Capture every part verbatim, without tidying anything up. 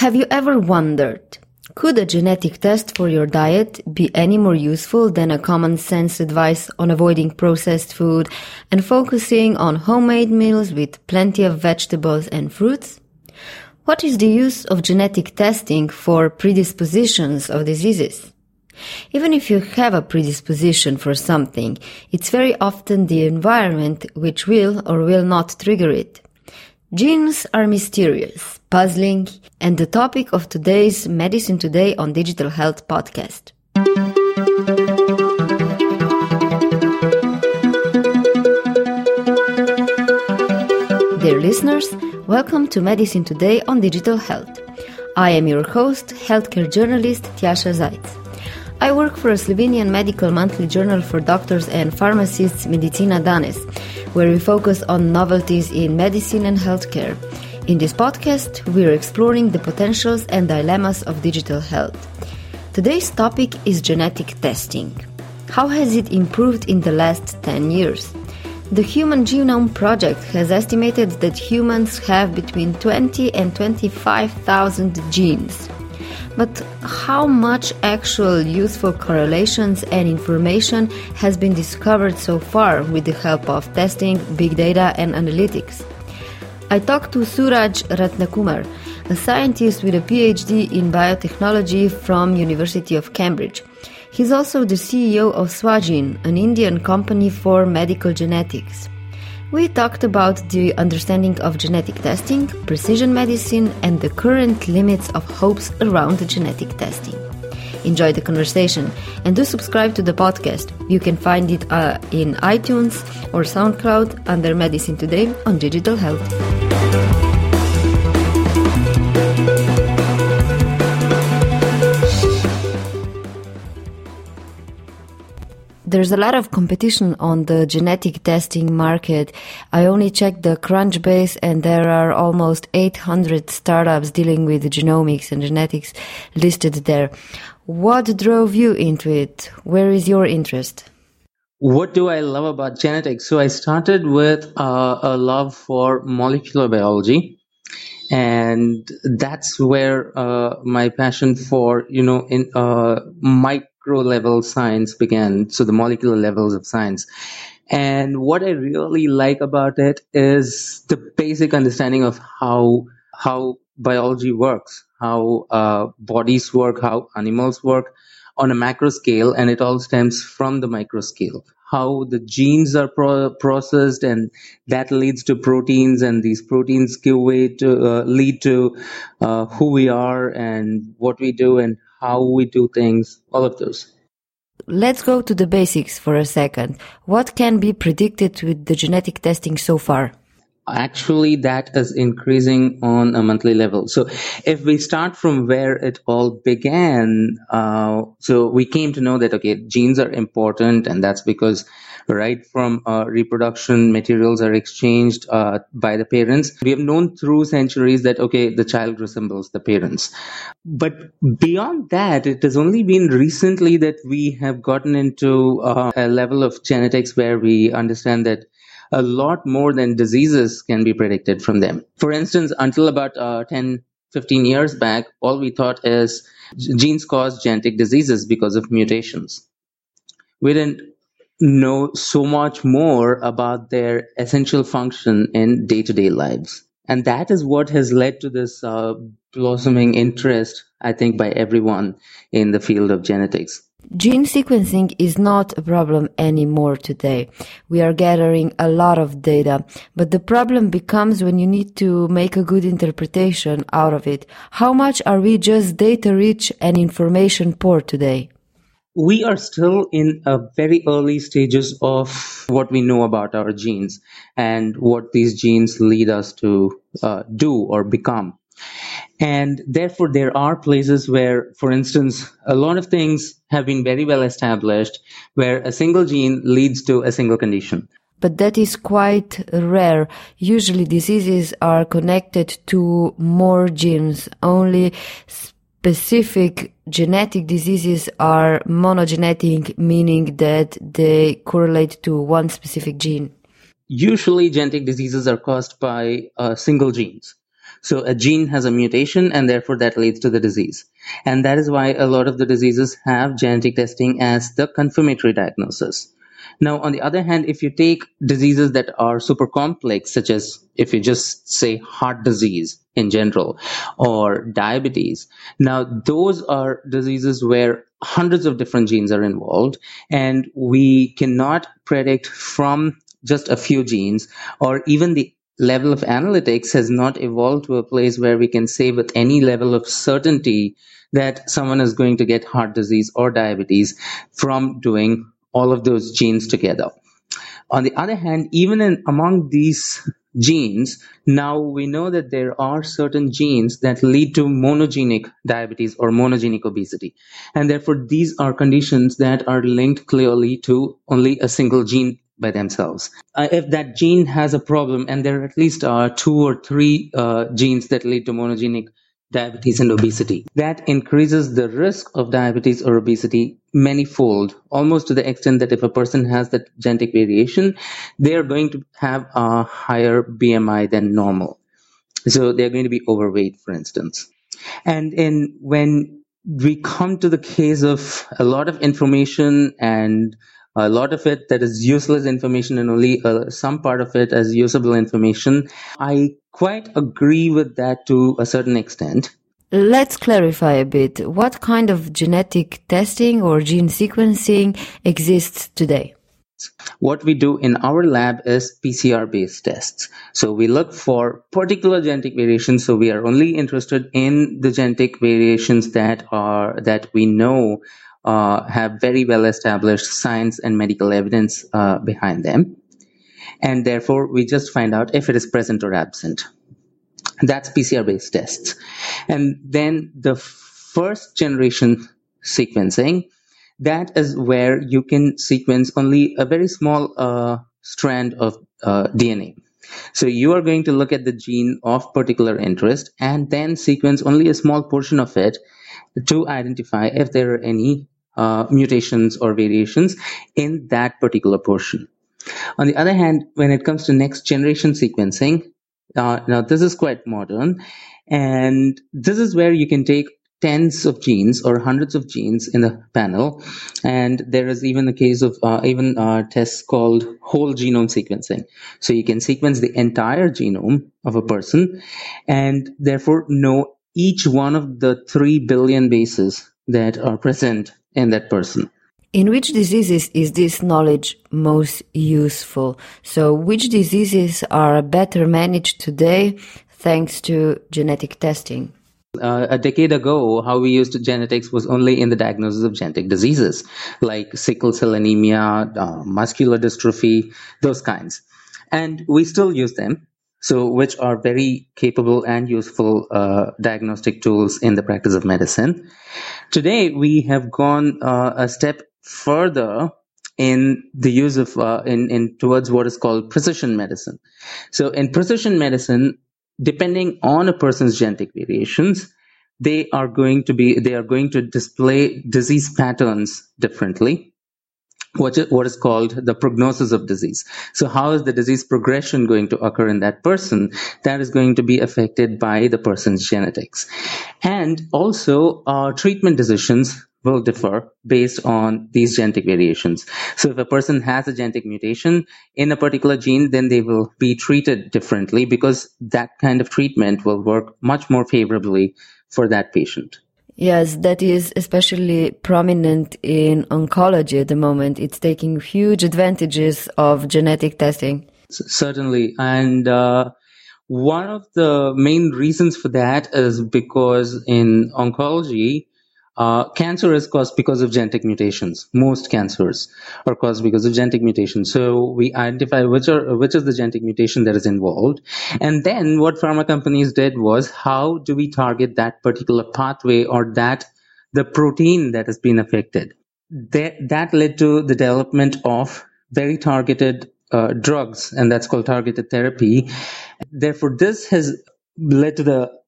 Have you ever wondered, could a genetic test for your diet be any more useful than a common sense advice on avoiding processed food and focusing on homemade meals with plenty of vegetables and fruits? What is the use of genetic testing for predispositions of diseases? Even if you have a predisposition for something, it's very often the environment which will or will not trigger it. Genes are mysterious, puzzling, and the topic of today's Medicine Today on Digital Health podcast. Dear listeners, welcome to Medicine Today on Digital Health. I am your host, healthcare journalist Tjaša Zaitz. I work for a Slovenian medical monthly journal for doctors and pharmacists, Medicina Danes, where we focus on novelties in medicine and healthcare. In this podcast, we are exploring the potentials and dilemmas of digital health. Today's topic is genetic testing. How has it improved in the last ten years? The Human Genome Project has estimated that humans have between twenty and twenty-five thousand genes. But how much actual useful correlations and information has been discovered so far with the help of testing, big data and analytics? I talked to Suraj Ratnakumar, a scientist with a PhD in biotechnology from University of Cambridge. He's also the C E O of Swagene, an Indian company for medical genetics. We talked about the understanding of genetic testing, precision medicine, and the current limits of hopes around genetic testing. Enjoy the conversation and do subscribe to the podcast. You can find it uh, in iTunes or SoundCloud under Medicine Today on Digital Health. There's a lot of competition on the genetic testing market. I only checked the Crunchbase and there are almost eight hundred startups dealing with genomics and genetics listed there. What drove you into it? Where is your interest? What do I love about genetics? So I started with uh, a love for molecular biology. And that's where uh, my passion for, you know, in uh, my level science began, so the molecular levels of science. And what I really like about it is the basic understanding of how how biology works, how uh, bodies work, how animals work on a macro scale, and it all stems from the micro scale. How the genes are pro- processed, and that leads to proteins, and these proteins give way to uh, lead to uh, who we are and what we do and how we do things, all of those. Let's go to the basics for a second. What can be predicted with the genetic testing so far? Actually, that is increasing on a monthly level. So if we start from where it all began, uh, so we came to know that, okay, genes are important, and that's because right from uh, reproduction, materials are exchanged uh, by the parents. We have known through centuries that, okay, the child resembles the parents. But beyond that, it has only been recently that we have gotten into uh, a level of genetics where we understand that a lot more than diseases can be predicted from them. For instance, until about uh, ten, fifteen years back, all we thought is genes cause genetic diseases because of mutations. We didn't know so much more about their essential function in day-to-day lives. And that is what has led to this uh, blossoming interest, I think, by everyone in the field of genetics. Gene sequencing is not a problem anymore today. We are gathering a lot of data, but the problem becomes when you need to make a good interpretation out of it. How much are we just data rich and information poor today? We are still in a very early stages of what we know about our genes and what these genes lead us to uh, do or become. And therefore, there are places where, for instance, a lot of things have been very well established where a single gene leads to a single condition. But that is quite rare. Usually diseases are connected to more genes. Only specific genetic diseases are monogenetic, meaning that they correlate to one specific gene. Usually genetic diseases are caused by uh, single genes. So a gene has a mutation, and therefore that leads to the disease. And that is why a lot of the diseases have genetic testing as the confirmatory diagnosis. Now, on the other hand, if you take diseases that are super complex, such as if you just say heart disease in general or diabetes, now those are diseases where hundreds of different genes are involved, and we cannot predict from just a few genes, or even the level of analytics has not evolved to a place where we can say with any level of certainty that someone is going to get heart disease or diabetes from doing all of those genes together. On the other hand, even in, among these genes, now we know that there are certain genes that lead to monogenic diabetes or monogenic obesity. And therefore, these are conditions that are linked clearly to only a single gene by themselves. Uh, if that gene has a problem, and there at least are two or three uh, genes that lead to monogenic diabetes and obesity, that increases the risk of diabetes or obesity manyfold, almost to the extent that if a person has that genetic variation, they are going to have a higher B M I than normal. So they're going to be overweight, for instance. And in when we come to the case of a lot of information, and a lot of it that is useless information and only uh, some part of it as usable information, I quite agree with that to a certain extent. Let's clarify a bit. What kind of genetic testing or gene sequencing exists today? What we do in our lab is P C R-based tests. So we look for particular genetic variations. So we are only interested in the genetic variations that are that we know Uh, have very well established science and medical evidence uh, behind them. And therefore, we just find out if it is present or absent. That's P C R-based tests. And then the first generation sequencing, that is where you can sequence only a very small uh, strand of uh, D N A. So you are going to look at the gene of particular interest and then sequence only a small portion of it to identify if there are any Uh, mutations or variations in that particular portion. On the other hand, when it comes to next generation sequencing, uh, now this is quite modern, and this is where you can take tens of genes or hundreds of genes in the panel, and there is even a case of uh, even uh, tests called whole genome sequencing. So you can sequence the entire genome of a person, and therefore know each one of the three billion bases that are present in that person. In which diseases is this knowledge most useful? So which diseases are better managed today thanks to genetic testing? Uh, a decade ago, how we used genetics was only in the diagnosis of genetic diseases like sickle cell anemia, uh, muscular dystrophy, those kinds. And we still use them. So, which are very capable and useful uh, diagnostic tools in the practice of medicine. Today, we have gone uh, a step further in the use of uh, in in towards what is called precision medicine. So, in precision medicine, depending on a person's genetic variations, they are going to be they are going to display disease patterns differently. What is called the prognosis of disease. So how is the disease progression going to occur in that person? That is going to be affected by the person's genetics. And also our treatment decisions will differ based on these genetic variations. So if a person has a genetic mutation in a particular gene, then they will be treated differently because that kind of treatment will work much more favorably for that patient. Yes, that is especially prominent in oncology at the moment. It's taking huge advantages of genetic testing. C- certainly. And uh, one of the main reasons for that is because in oncology, uh, cancer is caused because of genetic mutations. Most cancers are caused because of genetic mutations. So we identify which are which is the genetic mutation that is involved. And then what pharma companies did was, how do we target that particular pathway or that the protein that has been affected? That, that led to the development of very targeted uh, drugs, and that's called targeted therapy. Therefore, this has led to the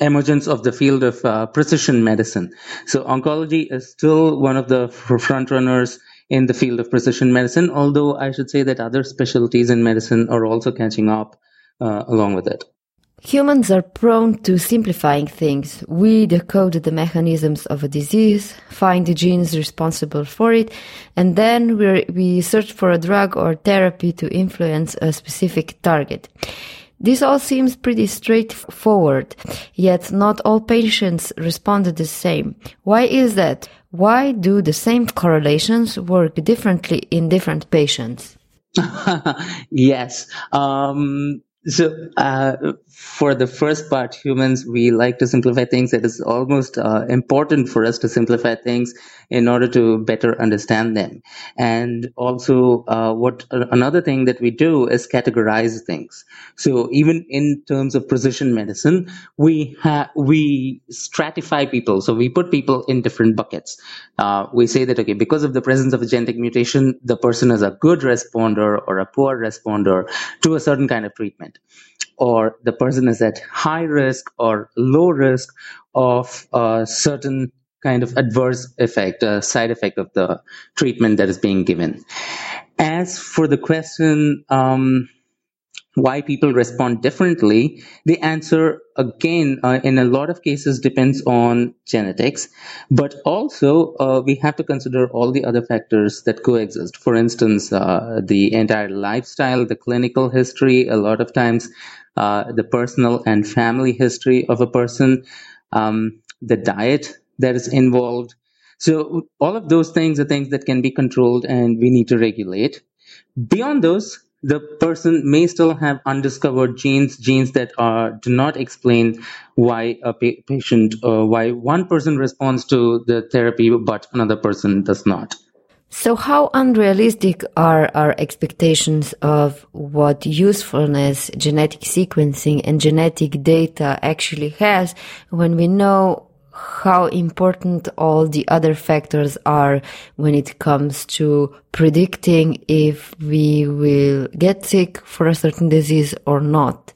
emergence of the field of uh, precision medicine. So oncology is still one of the front runners in the field of precision medicine, although I should say that other specialties in medicine are also catching up uh, along with it. Humans are prone to simplifying things. We decode the mechanisms of a disease, find the genes responsible for it, and then we we search for a drug or therapy to influence a specific target. This all seems pretty straightforward, yet not all patients responded the same. Why is that? Why do the same correlations work differently in different patients? Yes. Um... So, uh, for the first part, humans, we like to simplify things. It is almost uh, important for us to simplify things in order to better understand them. And also, uh, what uh, another thing that we do is categorize things. So, even in terms of precision medicine, we ha- we stratify people. So, we put people in different buckets. Uh, we say that, okay, because of the presence of a genetic mutation, the person is a good responder or a poor responder to a certain kind of treatment. Or the person is at high risk or low risk of a certain kind of adverse effect, a side effect of the treatment that is being given. As for the question, um, why people respond differently, the answer, again, uh, in a lot of cases depends on genetics, but also uh, we have to consider all the other factors that coexist. For instance, uh, the entire lifestyle, the clinical history, a lot of times uh, the personal and family history of a person, um, the diet that is involved. So all of those things are things that can be controlled and we need to regulate. Beyond those, the person may still have undiscovered genes, genes that are, do not explain why a pa- patient, uh, why one person responds to the therapy, but another person does not. So how unrealistic are our expectations of what usefulness genetic sequencing and genetic data actually has when we know how important all the other factors are when it comes to predicting if we will get sick for a certain disease or not?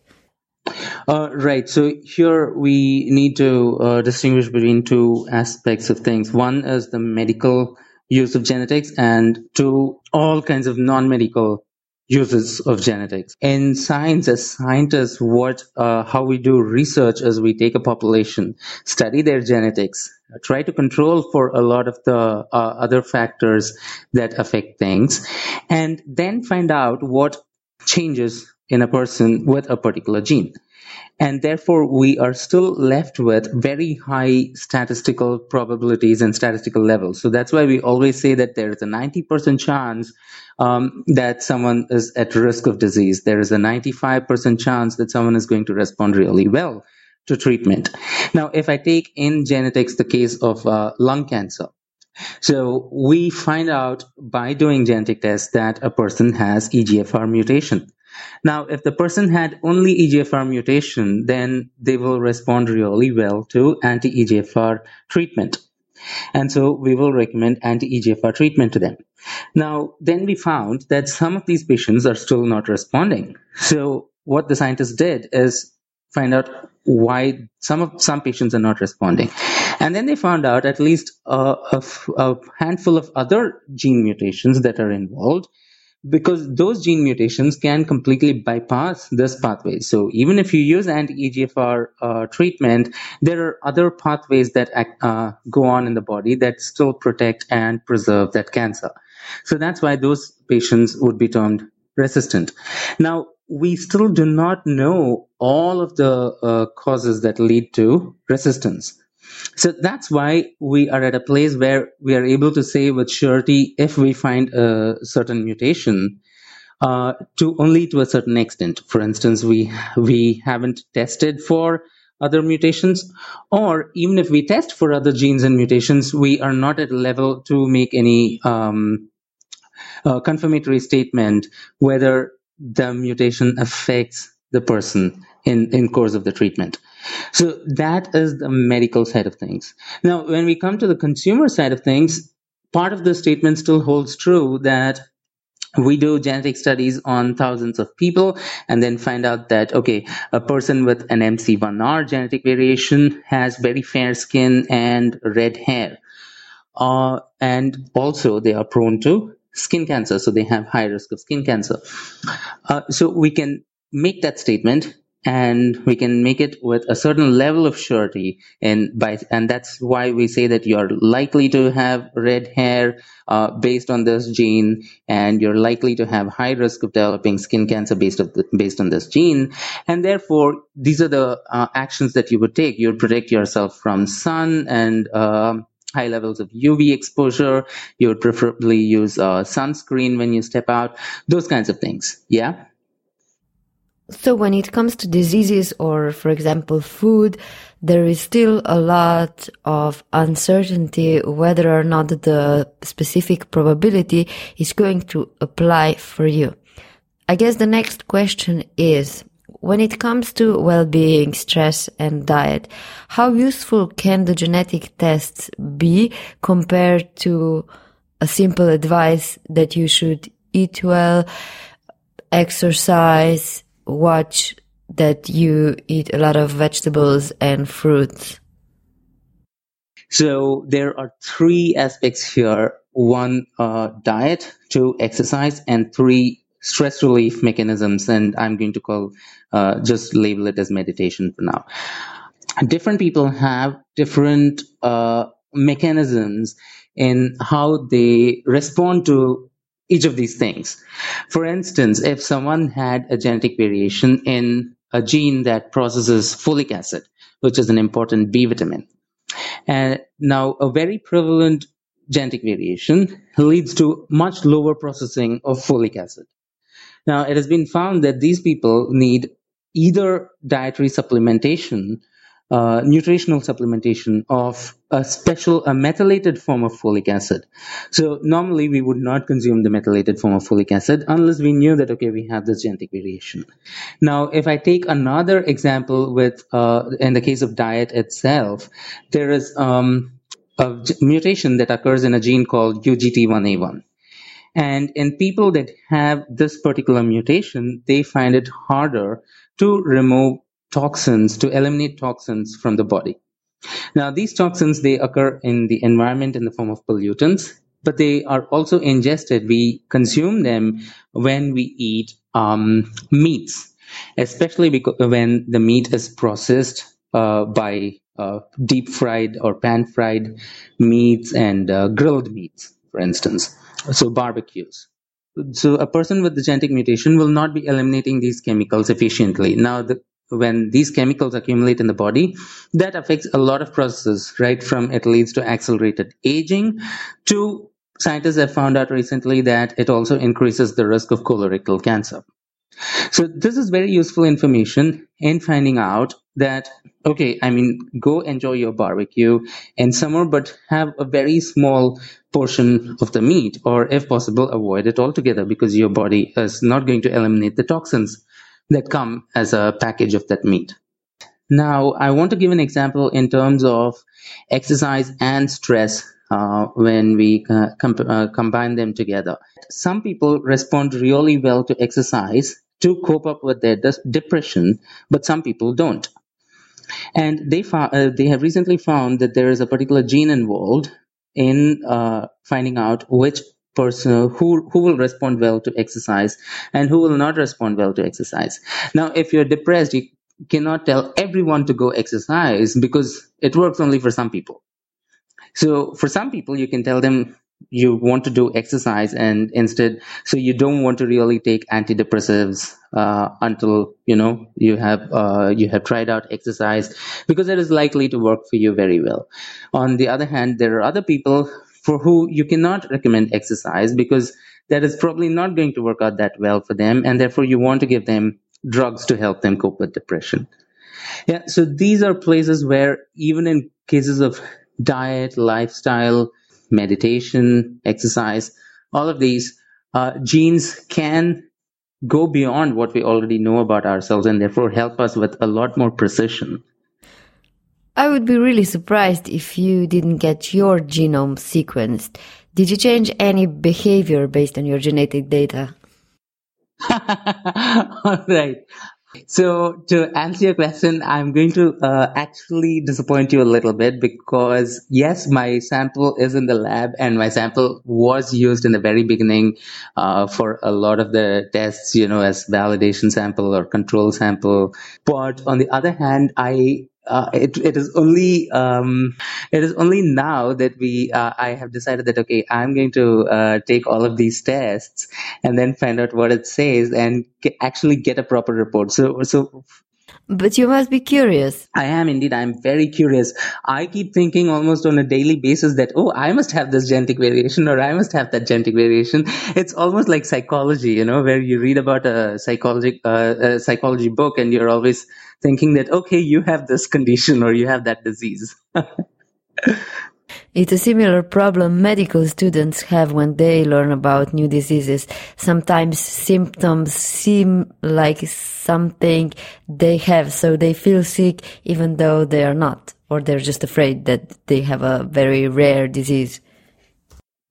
Uh, right. So here we need to uh, distinguish between two aspects of things. One is the medical use of genetics, and two, all kinds of non-medical uses of genetics. In science, as scientists, what uh, how we do research is we take a population, study their genetics, try to control for a lot of the uh, other factors that affect things, and then find out what changes in a person with a particular gene. And therefore, we are still left with very high statistical probabilities and statistical levels. So that's why we always say that there is a ninety percent chance um, that someone is at risk of disease. There is a ninety-five percent chance that someone is going to respond really well to treatment. Now, if I take in genetics the case of uh, lung cancer, so we find out by doing genetic tests that a person has E G F R mutation. Now, if the person had only E G F R mutation, then they will respond really well to anti-E G F R treatment. And so we will recommend anti-E G F R treatment to them. Now, then we found that some of these patients are still not responding. So what the scientists did is find out why some of some patients are not responding. And then they found out at least a, a, a handful of other gene mutations that are involved, because those gene mutations can completely bypass this pathway. So even if you use anti-E G F R uh, treatment, there are other pathways that uh, go on in the body that still protect and preserve that cancer. So that's why those patients would be termed resistant. Now, we still do not know all of the uh, causes that lead to resistance. So that's why we are at a place where we are able to say with surety if we find a certain mutation uh, to only to a certain extent. For instance, we we haven't tested for other mutations, or even if we test for other genes and mutations, we are not at a level to make any um, uh, confirmatory statement whether the mutation affects the person in, in course of the treatment. So that is the medical side of things. Now, when we come to the consumer side of things, part of the statement still holds true that we do genetic studies on thousands of people and then find out that, okay, a person with an M C one R genetic variation has very fair skin and red hair. Uh, and also they are prone to skin cancer, so they have high risk of skin cancer. Uh, so we can make that statement and we can make it with a certain level of surety, and by and that's why we say that you're likely to have red hair uh, based on this gene, and you're likely to have high risk of developing skin cancer based of the, based on this gene. And therefore, these are the uh, actions that you would take. You would protect yourself from sun and uh, high levels of U V exposure. You would preferably use uh, sunscreen when you step out. Those kinds of things. Yeah. So when it comes to diseases or, for example, food, there is still a lot of uncertainty whether or not the specific probability is going to apply for you. I guess the next question is, when it comes to well-being, stress, and diet, how useful can the genetic tests be compared to a simple advice that you should eat well, exercise, watch that you eat a lot of vegetables and fruits? So there are three aspects here. One, uh, diet, two, exercise, and three, stress relief mechanisms. And I'm going to call, uh, just label it as meditation for now. Different people have different uh, mechanisms in how they respond to each of these things. For instance, if someone had a genetic variation in a gene that processes folic acid, which is an important B vitamin, and now a very prevalent genetic variation leads to much lower processing of folic acid. Now, it has been found that these people need either dietary supplementation, Uh, nutritional supplementation of a special, a methylated form of folic acid. So normally we would not consume the methylated form of folic acid unless we knew that, okay, we have this genetic variation. Now, if I take another example with, uh, in the case of diet itself, there is um, a g- mutation that occurs in a gene called U G T one A one. And in people that have this particular mutation, they find it harder to remove toxins, to eliminate toxins from the body. Now, these toxins, they occur in the environment in the form of pollutants, but they are also ingested. We consume them when we eat um, meats, especially because when the meat is processed uh, by uh, deep fried or pan fried meats and uh, grilled meats, for instance, so barbecues. So a person with the genetic mutation will not be eliminating these chemicals efficiently. Now, the when these chemicals accumulate in the body, that affects a lot of processes, right? From it leads to accelerated aging to scientists have found out recently that it also increases the risk of colorectal cancer. So this is very useful information in finding out that, okay, I mean, go enjoy your barbecue in summer, but have a very small portion of the meat, or if possible, avoid it altogether because your body is not going to eliminate the toxins that come as a package of that meat. Now, I want to give an example in terms of exercise and stress uh, when we uh, com- uh, combine them together. Some people respond really well to exercise to cope up with their de- depression, but some people don't. And they fa- uh, they have recently found that there is a particular gene involved in uh, finding out which person who who will respond well to exercise and who will not respond well to exercise. Now, if you're depressed, you cannot tell everyone to go exercise because it works only for some people. So for some people, you can tell them you want to do exercise, and instead, so you don't want to really take antidepressants uh, until you know you have uh, you have tried out exercise, because it is likely to work for you very well. On the other hand, there are other people for who you cannot recommend exercise because that is probably not going to work out that well for them, and therefore you want to give them drugs to help them cope with depression. Yeah, so these are places where even in cases of diet, lifestyle, meditation, exercise, all of these uh, genes can go beyond what we already know about ourselves and therefore help us with a lot more precision. I would be really surprised if you didn't get your genome sequenced. Did you change any behavior based on your genetic data? All right. So to answer your question, I'm going to uh, actually disappoint you a little bit because yes, my sample is in the lab and my sample was used in the very beginning uh, for a lot of the tests, you know, as validation sample or control sample. But on the other hand, I Uh, it, it is only um, it is only now that we uh, I have decided that, okay, I'm going to uh, take all of these tests and then find out what it says and get, actually get a proper report. So so. But you must be curious. I am indeed. I'm very curious. I keep thinking almost on a daily basis that, oh, I must have this genetic variation or I must have that genetic variation. It's almost like psychology, you know, where you read about a psychology, uh, a psychology book and you're always thinking that, okay, you have this condition or you have that disease. It's a similar problem medical students have when they learn about new diseases. Sometimes symptoms seem like something they have, so they feel sick even though they are not, or they're just afraid that they have a very rare disease.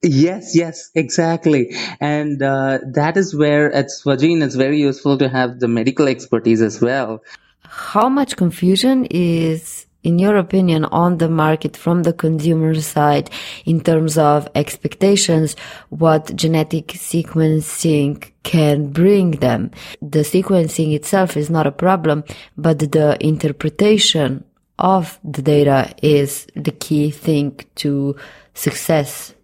Yes, yes, exactly. And uh, that is where at Swagene it's very useful to have the medical expertise as well. How much confusion is, in your opinion, on the market from the consumer side in terms of expectations, what genetic sequencing can bring them? The sequencing itself is not a problem, but the interpretation of the data is the key thing to success.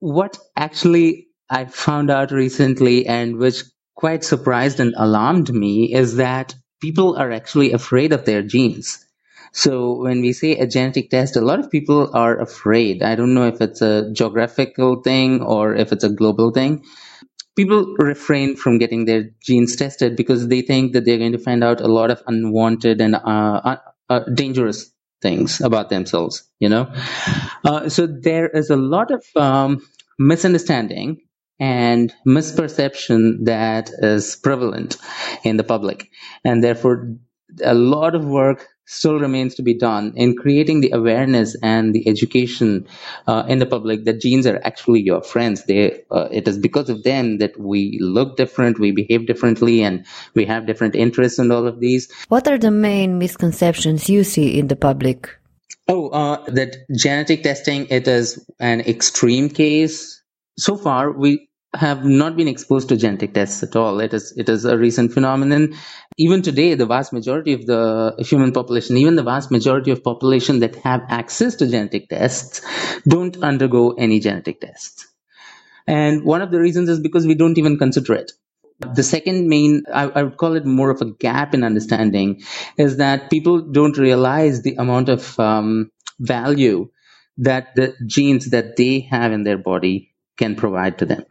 What actually I found out recently and which quite surprised and alarmed me is that people are actually afraid of their genes. So when we say a genetic test, a lot of people are afraid. I don't know if it's a geographical thing or if it's a global thing. People refrain from getting their genes tested because they think that they're going to find out a lot of unwanted and uh, uh, dangerous things about themselves, you know. Uh, so there is a lot of um, misunderstanding and misperception that is prevalent in the public. And therefore, a lot of work still remains to be done in creating the awareness and the education uh, in the public that genes are actually your friends. They, uh, it is because of them that we look different, we behave differently, and we have different interests and all of these. What are the main misconceptions you see in the public? Oh, uh, that genetic testing, it is an extreme case. So far, we have not been exposed to genetic tests at all. It is it is a recent phenomenon. Even today, the vast majority of the human population, even the vast majority of population that have access to genetic tests, don't undergo any genetic tests. And one of the reasons is because we don't even consider it. The second main, I, I would call it more of a gap in understanding, is that people don't realize the amount of um, value that the genes that they have in their body can provide to them.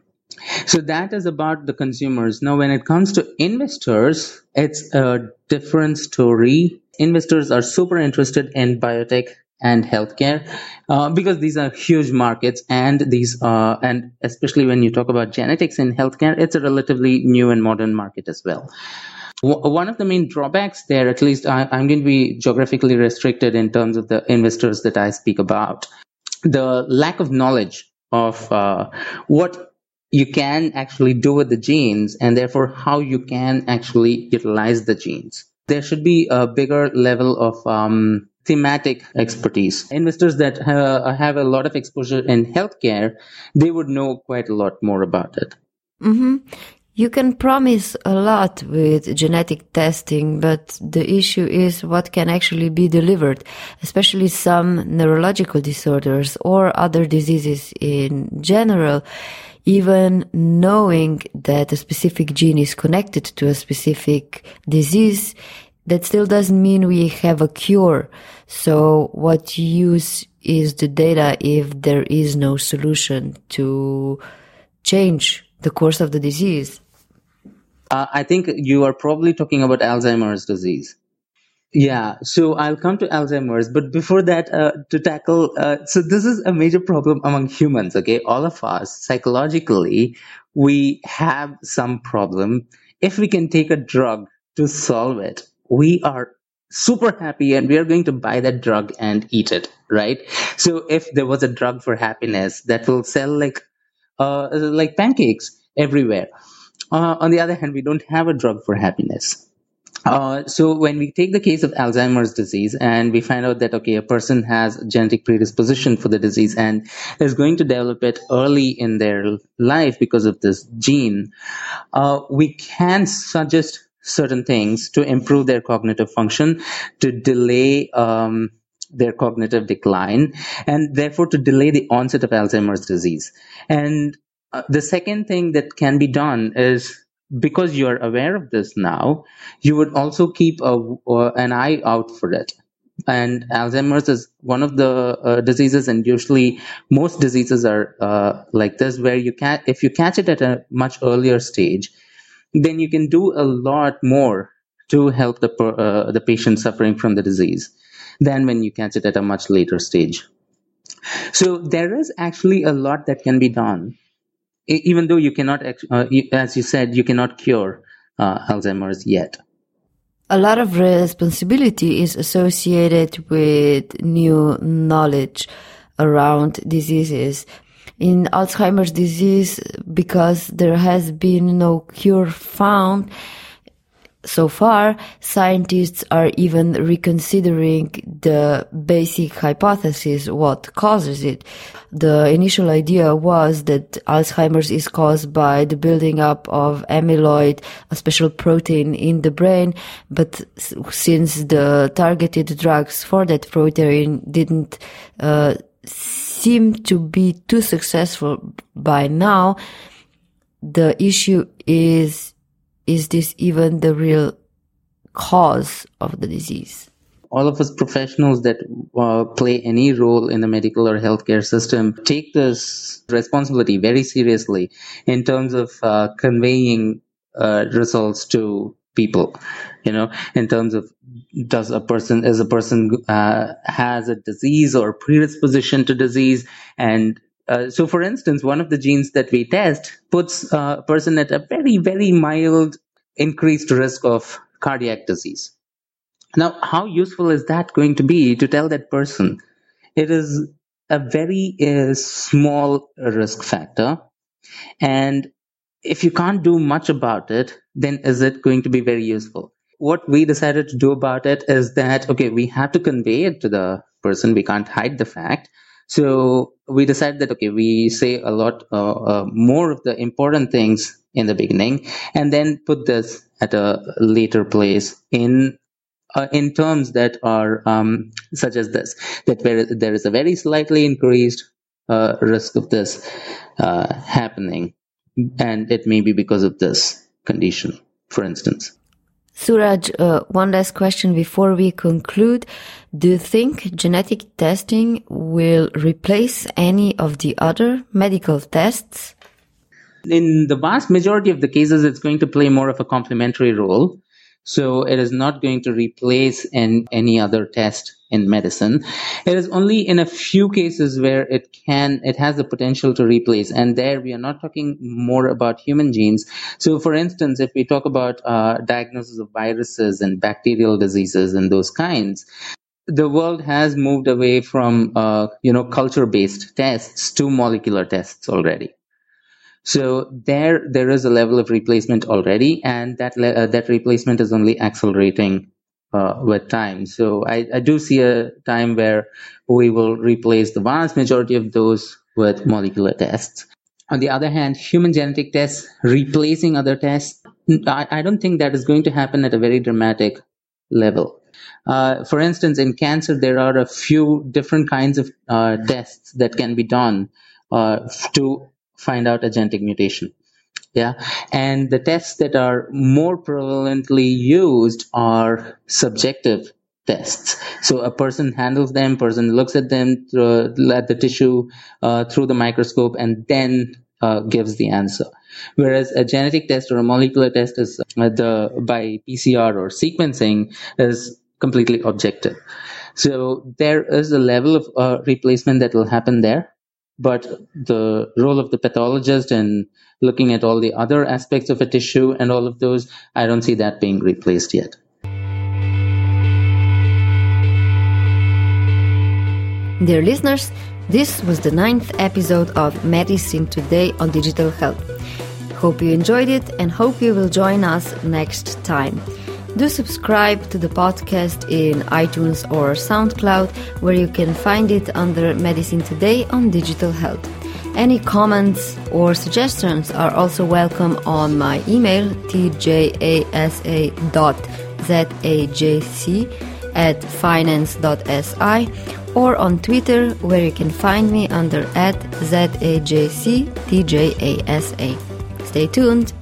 So that is about the consumers. Now, when it comes to investors, it's a different story. Investors are super interested in biotech and healthcare uh, because these are huge markets, and these uh, and especially when you talk about genetics in healthcare, it's a relatively new and modern market as well. W- one of the main drawbacks there, at least I- I'm going to be geographically restricted in terms of the investors that I speak about, the lack of knowledge of uh, what you can actually do with the genes and therefore how you can actually utilize the genes. There should be a bigger level of um, thematic expertise. Investors that uh, have a lot of exposure in healthcare, they would know quite a lot more about it. Mm-hmm. You can promise a lot with genetic testing, but the issue is what can actually be delivered, especially some neurological disorders or other diseases in general. Even knowing that a specific gene is connected to a specific disease, that still doesn't mean we have a cure. So what use is the data if there is no solution to change the course of the disease? Uh, I think you are probably talking about Alzheimer's disease. Yeah, so I'll come to Alzheimer's, but before that, uh, to tackle, uh, so this is a major problem among humans, okay? All of us, psychologically, we have some problem. If we can take a drug to solve it, we are super happy and we are going to buy that drug and eat it, right? So if there was a drug for happiness, that will sell like, uh, like pancakes everywhere. Uh, on the other hand, we don't have a drug for happiness. Uh, so when we take the case of Alzheimer's disease and we find out that, okay, a person has genetic predisposition for the disease and is going to develop it early in their life because of this gene, uh, we can suggest certain things to improve their cognitive function, to delay um, their cognitive decline, and therefore to delay the onset of Alzheimer's disease. And uh, the second thing that can be done is, because you're aware of this now, you would also keep a, uh, an eye out for it. And Alzheimer's is one of the uh, diseases, and usually most diseases are uh, like this, where you can, if you catch it at a much earlier stage, then you can do a lot more to help the uh, the patient suffering from the disease than when you catch it at a much later stage. So there is actually a lot that can be done, even though you cannot, uh, as you said, you cannot cure uh, Alzheimer's yet. A lot of responsibility is associated with new knowledge around diseases. In Alzheimer's disease, because there has been no cure found so far, scientists are even reconsidering the basic hypothesis, what causes it. The initial idea was that Alzheimer's is caused by the building up of amyloid, a special protein in the brain, but since the targeted drugs for that protein didn't uh, seem to be too successful by now, the issue is, is this even the real cause of the disease? All of us professionals that uh, play any role in the medical or healthcare system take this responsibility very seriously in terms of uh, conveying uh, results to people, you know, in terms of does a person, is a person uh, has a disease or predisposition to disease. And Uh, so, for instance, one of the genes that we test puts uh, a person at a very, very mild increased risk of cardiac disease. Now, how useful is that going to be to tell that person? It is a very uh, small risk factor. And if you can't do much about it, then is it going to be very useful? What we decided to do about it is that, okay, we have to convey it to the person. We can't hide the fact. So we decided that, okay, we say a lot uh, uh, more of the important things in the beginning and then put this at a later place in uh, in terms that are um, such as this, that where there is a very slightly increased uh, risk of this uh, happening, and it may be because of this condition, for instance. Suraj, uh, one last question before we conclude. Do you think genetic testing will replace any of the other medical tests? In the vast majority of the cases, it's going to play more of a complementary role. So it is not going to replace an, any other test in medicine. It is only in a few cases where it can, it has the potential to replace. And there we are not talking more about human genes. So for instance, if we talk about uh, diagnosis of viruses and bacterial diseases and those kinds, the world has moved away from, uh, you know, culture-based tests to molecular tests already. So there, there is a level of replacement already, and that le- uh, that replacement is only accelerating uh, with time. So I, I do see a time where we will replace the vast majority of those with molecular tests. On the other hand, human genetic tests replacing other tests, I, I don't think that is going to happen at a very dramatic level. Uh, for instance, in cancer, there are a few different kinds of uh, tests that can be done uh, to find out a genetic mutation. Yeah. And the tests that are more prevalently used are subjective tests. So a person handles them, person looks at them, through, at the tissue uh, through the microscope, and then uh, gives the answer. Whereas a genetic test or a molecular test is uh, the by P C R or sequencing is completely objective. So there is a level of uh, replacement that will happen there. But the role of the pathologist and looking at all the other aspects of a tissue and all of those, I don't see that being replaced yet. Dear listeners, this was the ninth episode of Medicine Today on Digital Health. Hope you enjoyed it and hope you will join us next time. Do subscribe to the podcast in iTunes or SoundCloud, where you can find it under Medicine Today on Digital Health. Any comments or suggestions are also welcome on my email tjasa dot zajc at finance dot s i or on Twitter, where you can find me under at zajctjasa. Stay tuned!